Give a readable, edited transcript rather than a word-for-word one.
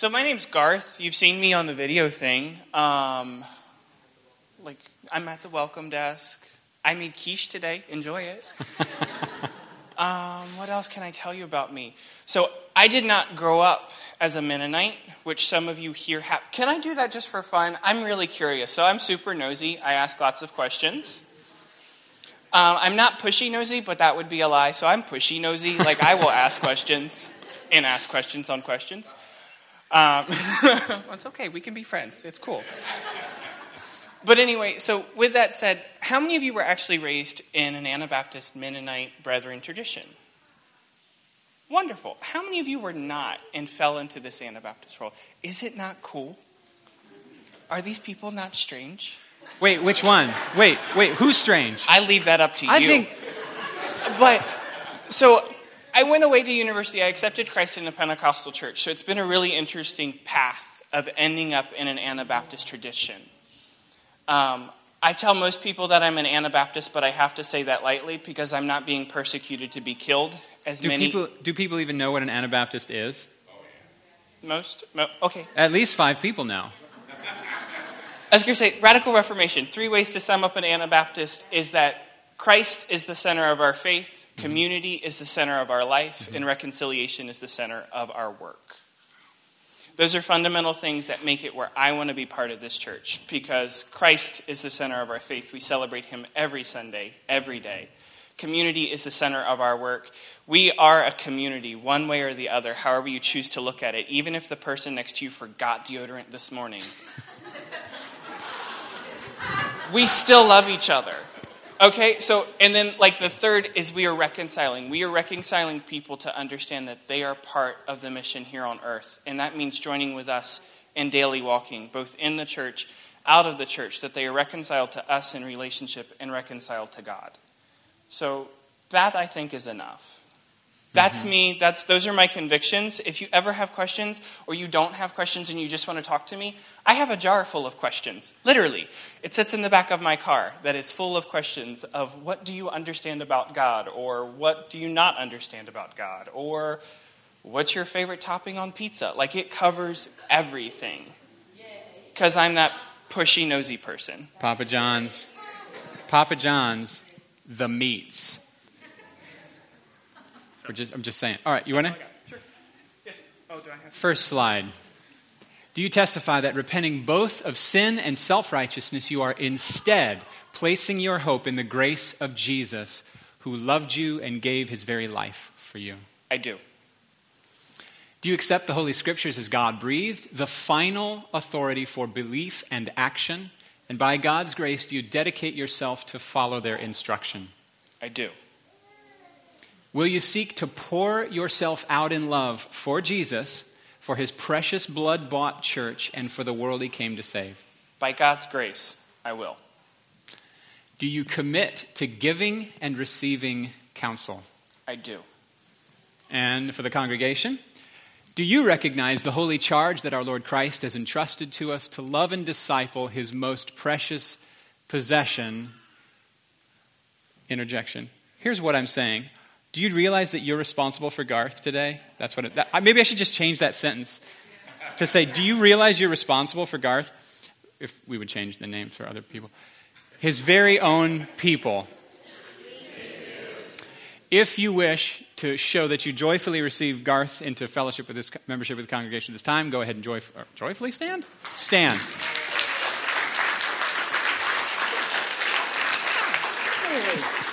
So my name's Garth. You've seen me on the video thing. I'm at the welcome desk. I made quiche today. Enjoy it. What else can I tell you about me? So I did not grow up as a Mennonite, which some of you here have. Can I do that just for fun? I'm really curious. So I'm super nosy. I ask lots of questions. I'm not pushy nosy, but that would be a lie. So I'm pushy nosy. Like, I will ask questions and ask questions on questions. It's okay. We can be friends. It's cool. But anyway, so with that said, how many of you were actually raised in an Anabaptist Mennonite Brethren tradition? Wonderful. How many of you were not and fell into this Anabaptist world? Is it not cool? Are these people not strange? Wait, which one? Wait, who's strange? I leave that up to you. I think... But, so, I went away to university. I accepted Christ in a Pentecostal church. So it's been a really interesting path of ending up in an Anabaptist tradition. I tell most people that I'm an Anabaptist, but I have to say that lightly because I'm not being persecuted to be killed. Do people even know what an Anabaptist is? Most? Okay. At least 5 people now. I was going to say, Radical Reformation. 3 ways to sum up an Anabaptist is that Christ is the center of our faith, community is the center of our life, and reconciliation is the center of our work. Those are fundamental things that make it where I want to be part of this church, because Christ is the center of our faith. We celebrate him every Sunday, every day. Community is the center of our work. We are a community, one way or the other, however you choose to look at it, even if the person next to you forgot deodorant this morning. We still love each other. Okay, so, and then the third is we are reconciling. We are reconciling people to understand that they are part of the mission here on earth. And that means joining with us in daily walking, both in the church, out of the church, that they are reconciled to us in relationship and reconciled to God. So that, I think, is enough. That's me. Those are my convictions. If you ever have questions or you don't have questions and you just want to talk to me, I have a jar full of questions. Literally. It sits in the back of my car that is full of questions of what do you understand about God, or what do you not understand about God, or what's your favorite topping on pizza? It covers everything. Because I'm that pushy, nosy person. Papa John's, the meats. I'm just saying. All right, you want to? Sure. Yes. Oh, do I have? First slide. Do you testify that repenting both of sin and self-righteousness, you are instead placing your hope in the grace of Jesus, who loved you and gave his very life for you? I do. Do you accept the Holy Scriptures as God-breathed, the final authority for belief and action? And by God's grace, do you dedicate yourself to follow their instruction? I do. Will you seek to pour yourself out in love for Jesus, for his precious blood-bought church, and for the world he came to save? By God's grace, I will. Do you commit to giving and receiving counsel? I do. And for the congregation, do you recognize the holy charge that our Lord Christ has entrusted to us to love and disciple his most precious possession? Interjection. Here's what I'm saying. Do you realize that you're responsible for Garth today? That's what. Maybe I should just change that sentence to say, do you realize you're responsible for Garth? If we would change the name for other people. His very own people. If you wish to show that you joyfully receive Garth into fellowship with this membership with the congregation at this time, go ahead and joyfully stand. Stand. Hey.